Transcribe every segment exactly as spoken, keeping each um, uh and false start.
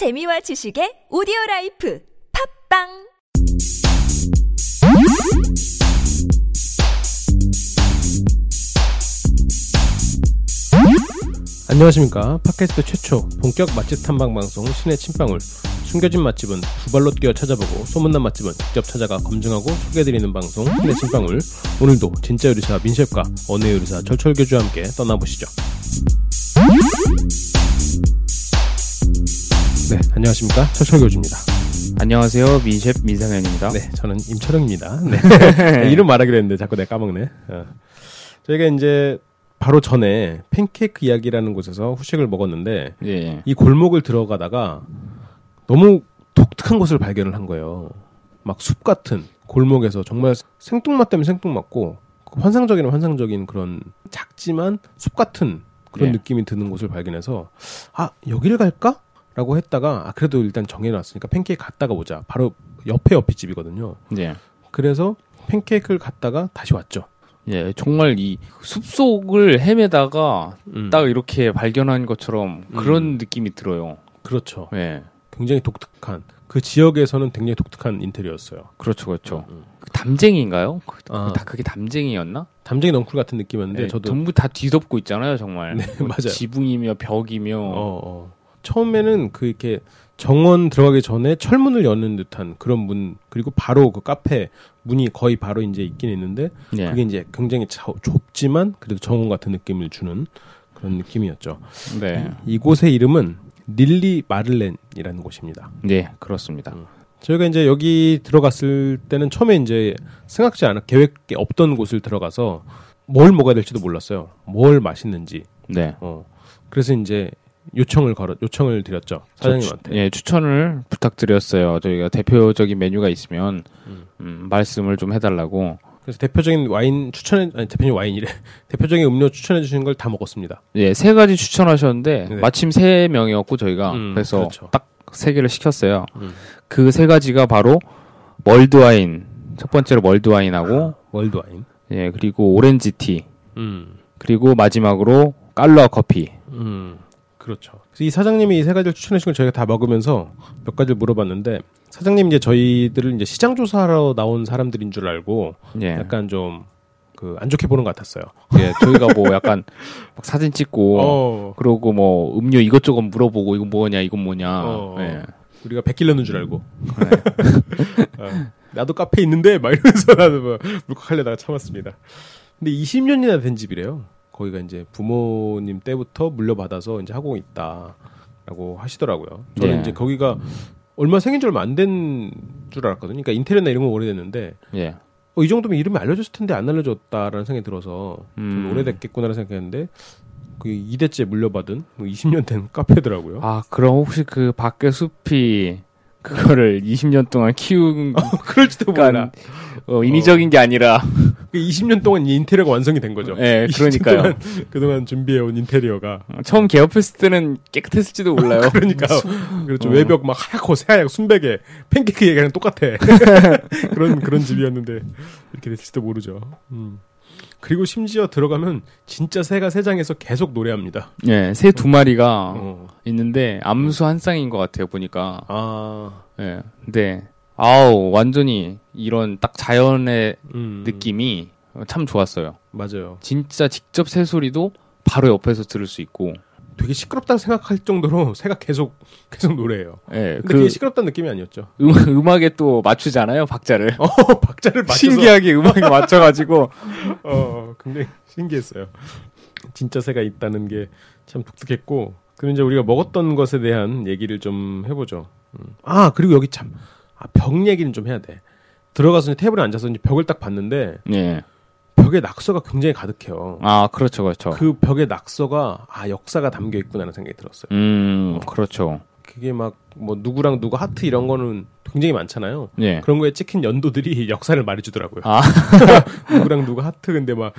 재미와 지식의 오디오라이프 팝빵 안녕하십니까. 팟캐스트 최초 본격 맛집 탐방 방송 신의 침방울. 숨겨진 맛집은 두 발로 뛰어 찾아보고 소문난 맛집은 직접 찾아가 검증하고 소개해드리는 방송 신의 침방울. 오늘도 진짜 요리사 민셰프과 언어 요리사 철철 교주와 함께 떠나보시죠. 네, 안녕하십니까. 철철 교주입니다. 안녕하세요. 민셰프 민상현입니다. 네, 저는 임철영입니다. 네. 이름 말하기로 했는데 자꾸 내가 까먹네. 어. 저희가 이제 바로 전에 팬케이크 이야기라는 곳에서 후식을 먹었는데 예. 이 골목을 들어가다가 너무 독특한 곳을 발견을 한 거예요. 막 숲 같은 골목에서 정말 생뚱맞 때문에 생뚱맞고 환상적인 환상적인 그런 작지만 숲 같은 그런 예. 느낌이 드는 곳을 발견해서 아 여기를 갈까? 라고 했다가 아 그래도 일단 정해놨으니까 팬케이크 갔다가 오자. 바로 옆에 옆집이거든요. 예. 그래서 팬케이크를 갔다가 다시 왔죠. 예, 정말 이 숲속을 헤매다가 음. 딱 이렇게 발견한 것처럼 그런 음. 느낌이 들어요. 그렇죠. 예, 굉장히 독특한 그 지역에서는 굉장히 독특한 인테리어였어요. 그렇죠, 그렇죠. 음. 그 담쟁이인가요? 아. 다 그게 담쟁이였나? 담쟁이 넝쿨 같은 느낌이었는데 예, 저도 전부 다 뒤덮고 있잖아요, 정말. 네, 뭐 맞아요. 지붕이며 벽이며. 어, 어. 처음에는 그 이렇게 정원 들어가기 전에 철문을 여는 듯한 그런 문, 그리고 바로 그 카페 문이 거의 바로 이제 있긴 있는데, 예. 그게 이제 굉장히 좁지만 그래도 정원 같은 느낌을 주는 그런 느낌이었죠. 네. 이곳의 이름은 릴리 마를렌이라는 곳입니다. 네, 그렇습니다. 음. 저희가 이제 여기 들어갔을 때는 처음에 이제 생각지 않아, 계획이 없던 곳을 들어가서 뭘 먹어야 될지도 몰랐어요. 뭘 맛있는지. 네. 어. 그래서 이제 요청을 걸어 요청을 드렸죠. 사장님한테. 추, 예, 추천을 부탁드렸어요. 저희가 대표적인 메뉴가 있으면 음. 음, 말씀을 좀 해달라고. 그래서 대표적인 와인 추천해 아니 대표적인 와인이래. 대표적인 음료 추천해 주시는 걸 다 먹었습니다. 예, 세 가지 추천하셨는데 네. 마침 세 명이었고 저희가 음, 그래서 그렇죠. 딱 세 개를 시켰어요. 음. 그 세 가지가 바로 멀드 와인. 첫 번째로 멀드 와인하고 멀드 아, 와인. 예, 그리고 오렌지 티. 음. 그리고 마지막으로 깔루아 커피. 음. 그렇죠. 그래서 이 사장님이 이 세 가지를 추천해 주신 걸 저희가 다 먹으면서 몇 가지를 물어봤는데 사장님 이제 저희들을 이제 시장 조사하러 나온 사람들인 줄 알고 예. 약간 좀 그 안 좋게 보는 것 같았어요. 예, 저희가 뭐 약간 막 사진 찍고 어. 그러고 뭐 음료 이것저것 물어보고 이거 뭐냐 이건 뭐냐. 어. 예. 우리가 백길렀는 줄 알고. 네. 어. 나도 카페 있는데 막 이러면서 나도 막 물컥하려다가 참았습니다. 근데 이십 년이나 된 집이래요. 거기가 이제 부모님 때부터 물려받아서 이제 하고 있다라고 하시더라고요. 저는 예. 이제 거기가 얼마 생긴 지 얼마 안 된 줄 알았거든요. 그러니까 인테리어나 이런 건 오래됐는데 예. 어, 이 정도면 이름이 알려줬을 텐데 안 알려줬다라는 생각이 들어서 음. 오래됐겠구나라는 생각했는데 그 이 대째 물려받은 이십 년 된 카페더라고요. 아 그럼 혹시 그 밖에 숲이 그거를 이십 년 동안 키운 어, 그럴지도 몰라. 어, 인위적인 어. 게 아니라 이십 년 동안 인테리어가 완성이 된 거죠. 네, 그러니까요. 그동안 준비해온 인테리어가 처음 개업했을 때는 깨끗했을지도 몰라요. 그러니까 그렇죠. 어. 외벽 막 하얗고 새하얗고 순백에 팬케이크 얘기랑 똑같아. 그런 그런 집이었는데 이렇게 됐을지도 모르죠. 음. 그리고 심지어 들어가면 진짜 새가 세 장에서 계속 노래합니다. 예, 새 두 마리가 어. 있는데 암수 한 쌍인 것 같아요 보니까. 아, 예, 근데 아우 완전히 이런 딱 자연의 음. 느낌이 참 좋았어요. 맞아요. 진짜 직접 새 소리도 바로 옆에서 들을 수 있고. 되게 시끄럽다고 생각할 정도로 새가 계속 계속 노래해요. 예, 근데 그 그게 시끄럽다는 느낌이 아니었죠. 음, 음악에 또 맞추잖아요, 박자를. 어, 박자를 맞춰서 신기하게 음악에 맞춰가지고 어, 굉장히 신기했어요. 진짜 새가 있다는 게 참 독특했고, 그럼 이제 우리가 먹었던 것에 대한 얘기를 좀 해보죠. 음. 아, 그리고 여기 참 아, 벽 얘기는 좀 해야 돼. 들어가서 이제 테이블에 앉아서 이제 벽을 딱 봤는데. 예. 벽에 낙서가 굉장히 가득해요. 아, 그렇죠, 그렇죠. 그 벽에 낙서가, 아, 역사가 담겨 있구나라는 생각이 들었어요. 음, 어. 그렇죠. 그게 막, 뭐, 누구랑 누구 하트 이런 거는 굉장히 많잖아요. 예. 그런 거에 찍힌 연도들이 역사를 말해주더라고요. 아. 누구랑 누구 하트, 근데 막,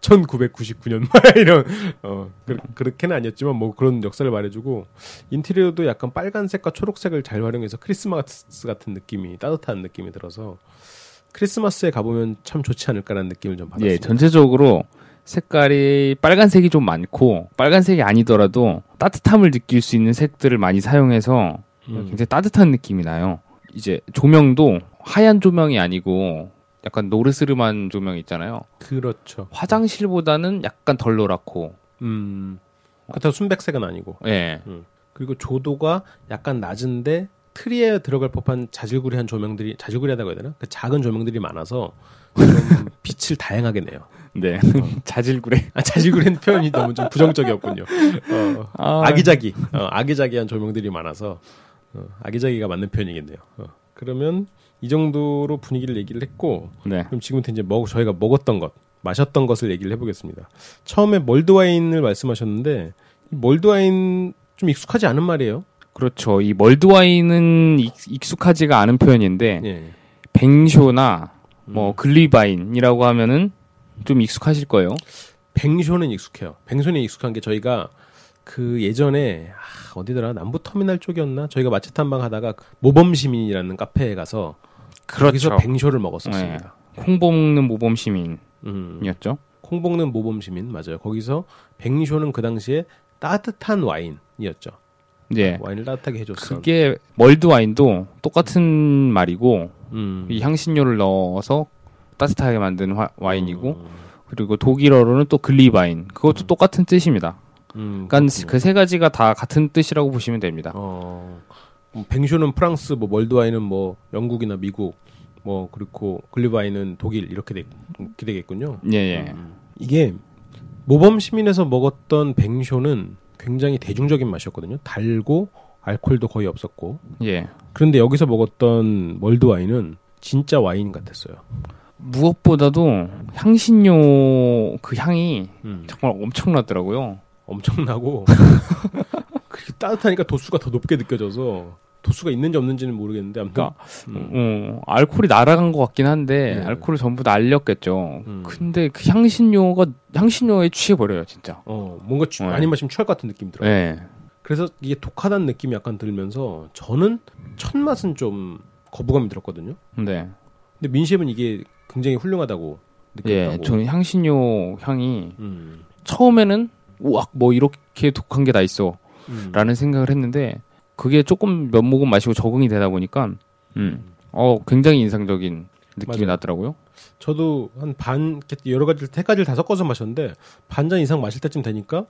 천구백구십구 년, 막 이런, 어, 그, 그렇게는 아니었지만 뭐 그런 역사를 말해주고, 인테리어도 약간 빨간색과 초록색을 잘 활용해서 크리스마스 같은 느낌이, 따뜻한 느낌이 들어서, 크리스마스에 가보면 참 좋지 않을까라는 느낌을 좀 받았습니다. 예, 전체적으로 색깔이 빨간색이 좀 많고 빨간색이 아니더라도 따뜻함을 느낄 수 있는 색들을 많이 사용해서 음. 굉장히 따뜻한 느낌이 나요. 이제 조명도 하얀 조명이 아니고 약간 노르스름한 조명 있잖아요. 그렇죠. 화장실보다는 약간 덜 노랗고. 음. 그렇다고 순백색은 아니고. 예. 네. 음. 그리고 조도가 약간 낮은데 트리에 들어갈 법한 자질구레한 조명들이, 자질구레하다고 해야 되나? 그 작은 조명들이 많아서 좀 빛을 다양하게 내요. 네. 어. 자질구레. 아, 자질구레는 표현이 너무 좀 부정적이었군요. 어, 아... 아기자기. 어, 아기자기한 조명들이 많아서 어, 아기자기가 맞는 표현이겠네요. 어. 그러면 이 정도로 분위기를 얘기를 했고, 네. 그럼 지금부터 이제 먹, 저희가 먹었던 것, 마셨던 것을 얘기를 해보겠습니다. 처음에 몰드 와인을 말씀하셨는데, 몰드 와인 좀 익숙하지 않은 말이에요. 그렇죠. 이 몰드 와인은 익숙하지가 않은 표현인데, 예. 뱅쇼나 뭐 글리바인이라고 하면은 좀 익숙하실 거예요. 뱅쇼는 익숙해요. 뱅쇼는 익숙한 게 저희가 그 예전에 아, 어디더라, 남부터미널 쪽이었나, 저희가 마차 탐방하다가 모범시민이라는 카페에 가서 그렇죠. 거기서 뱅쇼를 먹었었습니다. 네. 콩 볶는 모범시민이었죠. 음. 콩 볶는 모범시민 맞아요. 거기서 뱅쇼는 그 당시에 따뜻한 와인이었죠. 예. 와인을 따뜻하게 해줬어요. 그게 멀드 와인도 똑같은 음. 말이고 음. 이 향신료를 넣어서 따뜻하게 만든 화, 와인이고 음. 그리고 독일어로는 또 글리바인, 그것도 음. 똑같은 뜻입니다. 음, 그러니까 그 세 가지가 다 같은 뜻이라고 보시면 됩니다. 어, 뱅쇼는 프랑스, 뭐 몰드 와인은 뭐 영국이나 미국, 뭐 그리고 글리바인은 독일, 이렇게 되, 이렇게 되겠군요. 예, 예. 음. 이게 모범 시민에서 먹었던 뱅쇼는 굉장히 대중적인 맛이었거든요. 달고 알코올도 거의 없었고. 예. 그런데 여기서 먹었던 몰드 와인은 진짜 와인 같았어요. 무엇보다도 향신료 그 향이 음. 정말 엄청났더라고요. 엄청나고 따뜻하니까 도수가 더 높게 느껴져서, 도수가 있는지 없는지는 모르겠는데 아무튼 그러니까, 음. 어, 알코올이 날아간 것 같긴 한데 네. 알코올을 전부 날렸겠죠. 음. 근데 그 향신료가 향신료에 취해버려요 진짜. 어, 뭔가 취, 네. 많이 마시면 취할 것 같은 느낌이 들어요. 네. 그래서 이게 독하다는 느낌이 약간 들면서 저는 첫 맛은 좀 거부감이 들었거든요. 네. 근데 민셰프는 이게 굉장히 훌륭하다고 느꼈다고. 예, 저는 향신료 향이 음. 처음에는 우악 뭐 이렇게 독한 게 다 있어 음. 라는 생각을 했는데, 그게 조금 몇 모금 마시고 적응이 되다 보니까 음. 어, 굉장히 인상적인 느낌이 맞아요. 나더라고요. 저도 한 반, 여러 가지를 세 가지를 다 섞어서 마셨는데 반 잔 이상 마실 때쯤 되니까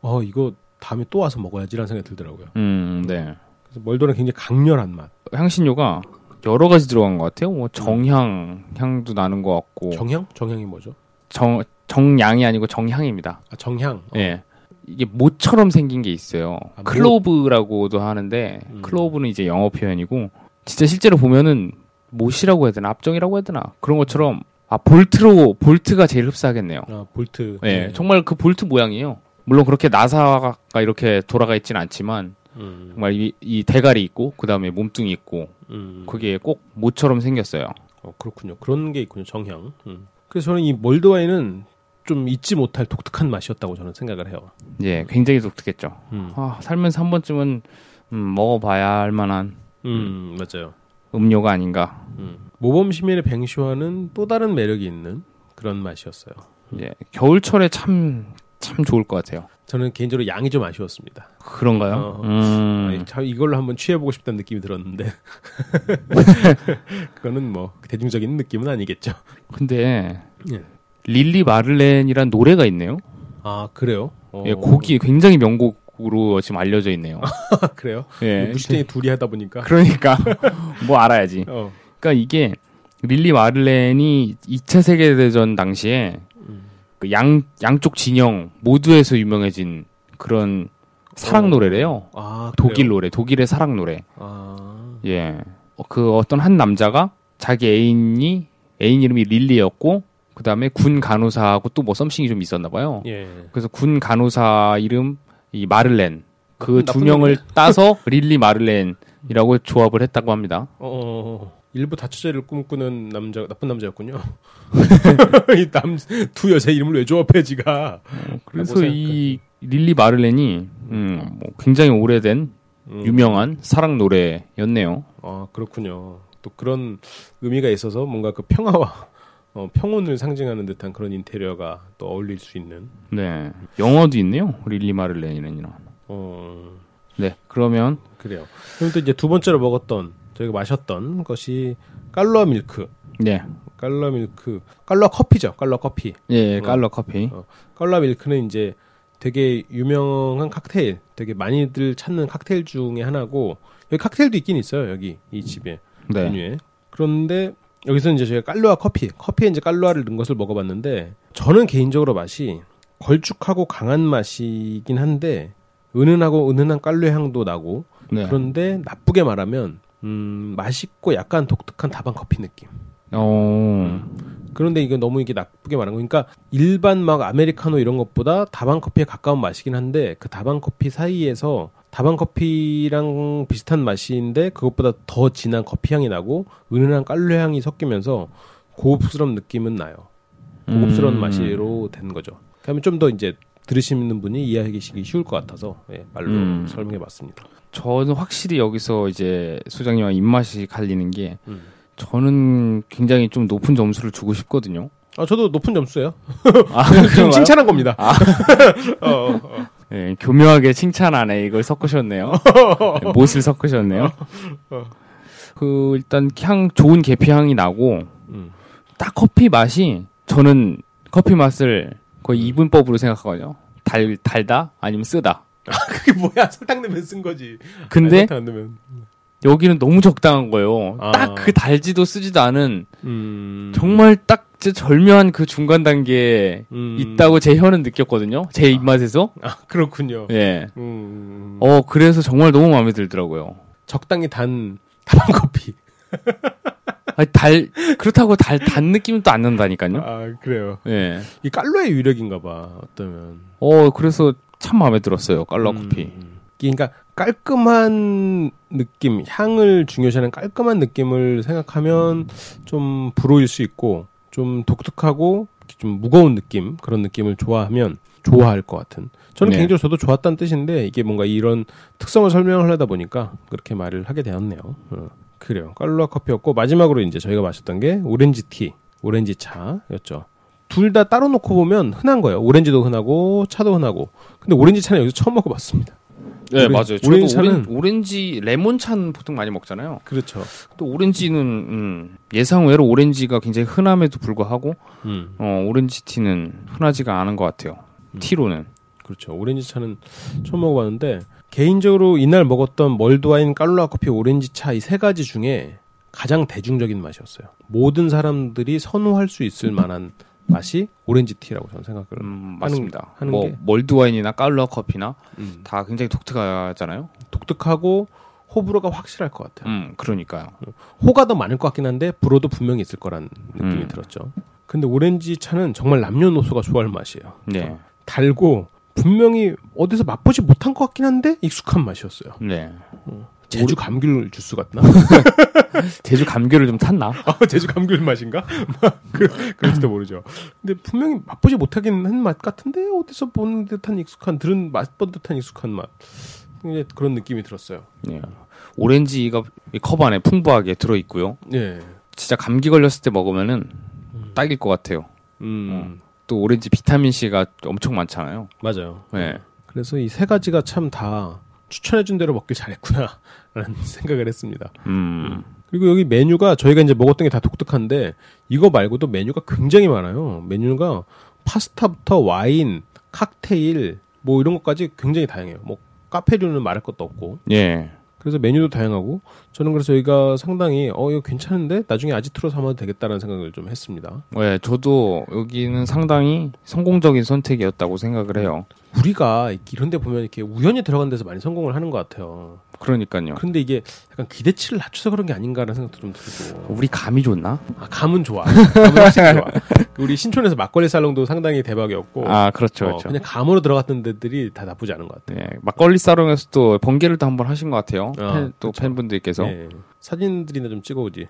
어, 이거 다음에 또 와서 먹어야지라는 생각이 들더라고요. 음, 네. 그래서 멀더는 굉장히 강렬한 맛. 향신료가 여러 가지 들어간 것 같아요. 뭐 정향 향도 나는 것 같고. 정향? 정향이 뭐죠? 정 정향이 아니고 정향입니다. 아, 정향. 어. 예. 이게 모처럼 생긴 게 있어요. 아, 클로브라고도 하는데 음. 클로브는 이제 영어 표현이고, 진짜 실제로 보면은 못이라고 해야 되나, 앞정이라고 해야 되나, 그런 것처럼 아 볼트로 볼트가 제일 흡사하겠네요. 아 볼트. 예. 네. 정말 그 볼트 모양이에요. 물론 그렇게 나사가 이렇게 돌아가 있진 않지만 음. 정말 이, 이 대가리 있고 그 다음에 몸뚱이 있고 음. 그게 꼭 모처럼 생겼어요. 어, 그렇군요. 그런 게 있군요. 정향. 음. 그래서 저는 이 몰드 와인은 좀 잊지 못할 독특한 맛이었다고 저는 생각을 해요. 예, 굉장히 독특했죠. 음. 아, 살면서 한 번쯤은 음, 먹어봐야 할 만한 음, 음, 맞아요. 음료가 아닌가. 음. 모범 시민의 뱅쇼와는 또 다른 매력이 있는 그런 맛이었어요. 음. 예, 겨울철에 참, 참 좋을 것 같아요. 저는 개인적으로 양이 좀 아쉬웠습니다. 그런가요? 어, 음. 아니, 이걸로 한번 취해보고 싶다는 느낌이 들었는데 그거는 뭐 대중적인 느낌은 아니겠죠. 근데 예. 릴리 마를렌이란 노래가 있네요. 아 그래요? 어... 예, 곡이 굉장히 명곡으로 지금 알려져 있네요. 그래요? 예, 무시탱이 둘이 하다 보니까. 그러니까 뭐 알아야지. 어. 그러니까 이게 릴리 마를렌이 이 차 세계대전 당시에 음. 그 양 양쪽 진영 모두에서 유명해진 그런 사랑 노래래요. 어. 아, 독일 노래, 독일의 사랑 노래. 아... 예, 그 어떤 한 남자가 자기 애인이 애인 이름이 릴리였고. 그 다음에 군 간호사하고 또 뭐 썸씽이 좀 있었나 봐요. 예. 그래서 군 간호사 이름 이 마를렌 그 두 명을 따서 릴리 마를렌이라고 조합을 했다고 합니다. 어, 어, 어. 일부 다처제를 꿈꾸는 남자, 나쁜 남자였군요. 이 남 두 여자 이름을 왜 조합해 지가? 그래서 이 릴리 마를렌이 음, 뭐 굉장히 오래된 음. 유명한 사랑 노래였네요. 아 그렇군요. 또 그런 의미가 있어서 뭔가 그 평화와 어, 평온을 상징하는 듯한 그런 인테리어가 또 어울릴 수 있는. 네. 영어도 있네요. 릴리 마를렌이라는. 어. 네, 그러면 그래요. 그럼 또 이제 두 번째로 먹었던 저희가 마셨던 것이 깔루아 밀크. 네. 깔루아 밀크, 깔루아 커피죠. 깔루아 커피. 예, 예 깔루아 커피. 어, 깔루아 밀크는 이제 되게 유명한 칵테일, 되게 많이들 찾는 칵테일 중에 하나고 여기 칵테일도 있긴 있어요. 여기 이 집에 네. 메뉴에. 그런데 여기서 이제 저희가 깔루아 커피, 커피에 이제 깔루아를 넣은 것을 먹어봤는데 저는 개인적으로 맛이 걸쭉하고 강한 맛이긴 한데 은은하고 은은한 깔루아 향도 나고 네. 그런데 나쁘게 말하면 음, 맛있고 약간 독특한 다방 커피 느낌. 어. 그런데 이거 너무 이게 나쁘게 말한 거니까 일반 막 아메리카노 이런 것보다 다방 커피에 가까운 맛이긴 한데 그 다방 커피 사이에서 다방 커피랑 비슷한 맛인데 그것보다 더 진한 커피 향이 나고 은은한 깔루아 향이 섞이면서 고급스러운 느낌은 나요. 고급스러운 음. 맛으로 된 거죠. 그러면 좀 더 이제 들으시는 분이 이해하시기 쉬울 것 같아서 예, 말로 음. 설명해봤습니다. 저는 확실히 여기서 이제 소장님과 입맛이 갈리는 게 음. 저는 굉장히 좀 높은 점수를 주고 싶거든요. 아, 저도 높은 점수예요. 아, 좀 칭찬한 겁니다. 아. 어, 어, 어. 네, 교묘하게 칭찬 안에 이걸 섞으셨네요. 네, 못을 섞으셨네요. 어, 어. 그 일단 향 좋은 계피 향이 나고 음. 딱 커피 맛이 저는 커피 맛을 거의 이분법으로 생각하거든요. 달 달다 아니면 쓰다. 아, 그게 뭐야? 설탕 넣으면 쓴 거지. 근데 아니, 설탕 안 넣으면. 여기는 너무 적당한 거예요. 아. 딱 그 달지도 쓰지도 않은 음. 정말 딱 제 절묘한 그 중간 단계에 음. 있다고 제 혀는 느꼈거든요. 제 입맛에서. 아, 아 그렇군요. 예. 음. 어 그래서 정말 너무 마음에 들더라고요. 적당히 단 다방 커피. 아니, 달 그렇다고 달 단 느낌은 또 안 난다니까요. 아 그래요. 예. 이 깔루아의 유력인가봐 어쩌면. 어 그래서 참 마음에 들었어요. 깔루아 음. 커피. 그러니까 깔끔한 느낌, 향을 중요시하는 깔끔한 느낌을 생각하면 좀 불호일 수 있고 좀 독특하고 좀 무거운 느낌 그런 느낌을 좋아하면 좋아할 것 같은. 저는 네. 개인적으로 저도 좋았다는 뜻인데 이게 뭔가 이런 특성을 설명을 하다 보니까 그렇게 말을 하게 되었네요. 어, 그래요. 깔루아 커피였고 마지막으로 이제 저희가 마셨던 게 오렌지 티, 오렌지 차였죠. 둘 다 따로 놓고 보면 흔한 거예요. 오렌지도 흔하고 차도 흔하고. 근데 오렌지 차는 여기서 처음 먹어봤습니다. 네, 오렌, 맞아요. 오렌지 차는 오렌지 레몬 차는 보통 많이 먹잖아요. 그렇죠. 또 오렌지는 음, 예상외로 오렌지가 굉장히 흔함에도 불구하고 음. 어, 오렌지 티는 흔하지가 않은 것 같아요. 음. 티로는 그렇죠. 오렌지 차는 처음 먹어봤는데 개인적으로 이날 먹었던 멀드 와인, 깔루아 커피, 오렌지 차 이 세 가지 중에 가장 대중적인 맛이었어요. 모든 사람들이 선호할 수 있을 만한 맛이 오렌지 티라고 저는 생각을 음, 맞습니다. 하는 뭐 게. 멀드 와인이나 깔루아 커피나 음. 다 굉장히 독특하잖아요. 독특하고 호불호가 확실할 것 같아요. 음, 그러니까요. 호가 더 많을 것 같긴 한데 불호도 분명히 있을 거란 느낌이 음. 들었죠. 근데 오렌지 차는 정말 남녀노소가 좋아할 맛이에요. 네. 달고 분명히 어디서 맛보지 못한 것 같긴 한데 익숙한 맛이었어요. 네. 어. 제주 감귤 주스 같나? 제주 감귤을 좀 탔나? 아, 제주 감귤 맛인가? 막 그, 그럴지도 모르죠. 근데 분명히 맛보지 못하긴 한 맛 같은데 어디서 본 듯한 익숙한, 들은 맛본 듯한 익숙한 맛. 그런 느낌이 들었어요. 예. 오렌지가 컵 안에 풍부하게 들어있고요. 예. 진짜 감기 걸렸을 때 먹으면은 딱일 것 같아요. 음. 어. 또 오렌지 비타민C가 엄청 많잖아요. 맞아요. 예. 그래서 이 세 가지가 참 다 추천해준 대로 먹길 잘했구나 라는 생각을 했습니다. 음. 그리고 여기 메뉴가 저희가 이제 먹었던 게 다 독특한데 이거 말고도 메뉴가 굉장히 많아요. 메뉴가 파스타부터 와인, 칵테일 뭐 이런 것까지 굉장히 다양해요. 뭐 카페류는 말할 것도 없고. 예. 그래서 메뉴도 다양하고 저는 그래서 여기가 상당히 어 이거 괜찮은데 나중에 아지트로 삼아도 되겠다라는 생각을 좀 했습니다. 네, 저도 여기는 상당히 성공적인 선택이었다고 생각을 해요. 우리가 이런 데 보면 이렇게 우연히 들어간 데서 많이 성공을 하는 것 같아요. 그러니까요. 근데 이게 약간 기대치를 낮춰서 그런 게 아닌가라는 생각도 좀 들고. 우리 감이 좋나? 아, 감은 좋아. 감은 확실히 좋아. 우리 신촌에서 막걸리 살롱도 상당히 대박이었고. 아, 그렇죠. 그렇죠. 어, 그냥 감으로 들어갔던 데들이 다 나쁘지 않은 것 같아요. 네, 막걸리 살롱에서 또 번개를 또 한번 하신 것 같아요. 어, 팬, 또 그렇죠. 팬분들께서. 네, 사진들이나 좀 찍어오지.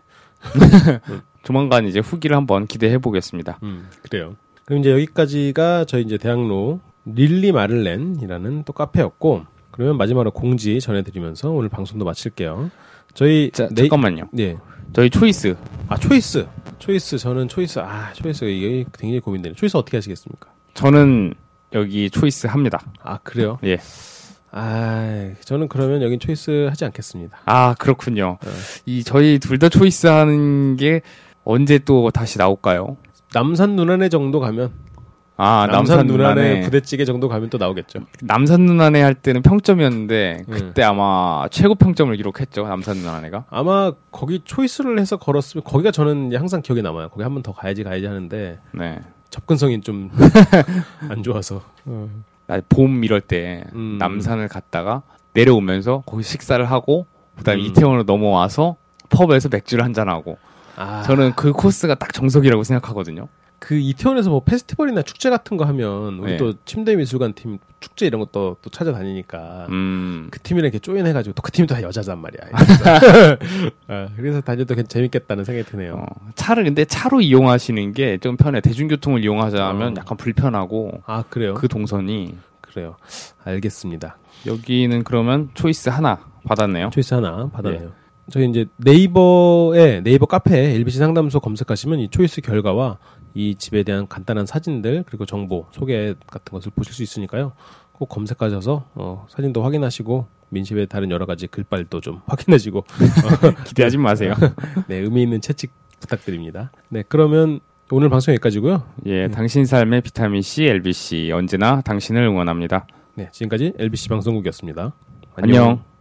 조만간 이제 후기를 한번 기대해 보겠습니다. 음, 그래요. 그럼 이제 여기까지가 저희 이제 대학로 릴리 마를렌이라는 또 카페였고. 그러면 마지막으로 공지 전해드리면서 오늘 방송도 마칠게요. 저희 자, 네, 잠깐만요. 네, 저희 초이스. 아 초이스. 초이스 저는 초이스. 아 초이스 이게 굉장히 고민되네요. 초이스 어떻게 하시겠습니까? 저는 여기 초이스 합니다. 아 그래요? 예. 아, 저는 그러면 여긴 초이스 하지 않겠습니다. 아, 그렇군요. 네. 이 저희 둘 다 초이스 하는 게 언제 또 다시 나올까요? 남산 누나네 정도 가면. 아, 남산, 남산 누나네 부대찌개 정도 가면 또 나오겠죠. 남산 누나네 할 때는 평점이었는데 그때 음. 아마 최고 평점을 기록했죠. 남산 누나네가. 아마 거기 초이스를 해서 걸었으면 거기가 저는 항상 기억에 남아요. 거기 한 번 더 가야지 가야지 하는데 네. 접근성이 좀 안 좋아서. 음. 봄 이럴 때 음. 남산을 갔다가 내려오면서 거기 식사를 하고 그다음에 음. 이태원으로 넘어와서 펍에서 맥주를 한잔하고 아. 저는 그 코스가 딱 정석이라고 생각하거든요. 그 이태원에서 뭐 페스티벌이나 축제 같은 거 하면 우리 네. 또 침대 미술관 팀 축제 이런 것도 또 찾아다니니까 음. 그 팀이랑 이렇게 조인해가지고 또 그 팀이 다 여자잔 말이야. 아, 그래서 다녀도 재밌겠다는 생각이 드네요. 어, 차를 근데 차로 이용하시는 게 좀 편해. 대중교통을 이용하자면 어. 약간 불편하고. 아 그래요? 그 동선이 그래요. 알겠습니다. 여기는 그러면 초이스 하나 받았네요. 초이스 하나 받았네요. 네. 저희 이제 네이버에 네이버 카페에 엘비씨 상담소 검색하시면 이 초이스 결과와 이 집에 대한 간단한 사진들 그리고 정보 소개 같은 것을 보실 수 있으니까요. 꼭 검색하셔서 어, 사진도 확인하시고 민심의 다른 여러 가지 글발도 좀 확인하시고 어, 기대하지 마세요. 네, 의미 있는 채찍 부탁드립니다. 네, 그러면 오늘 방송 여기까지고요. 예, 네. 당신 삶의 비타민 C 엘비씨 언제나 당신을 응원합니다. 네, 지금까지 엘비씨 방송국이었습니다. 안녕. 안녕.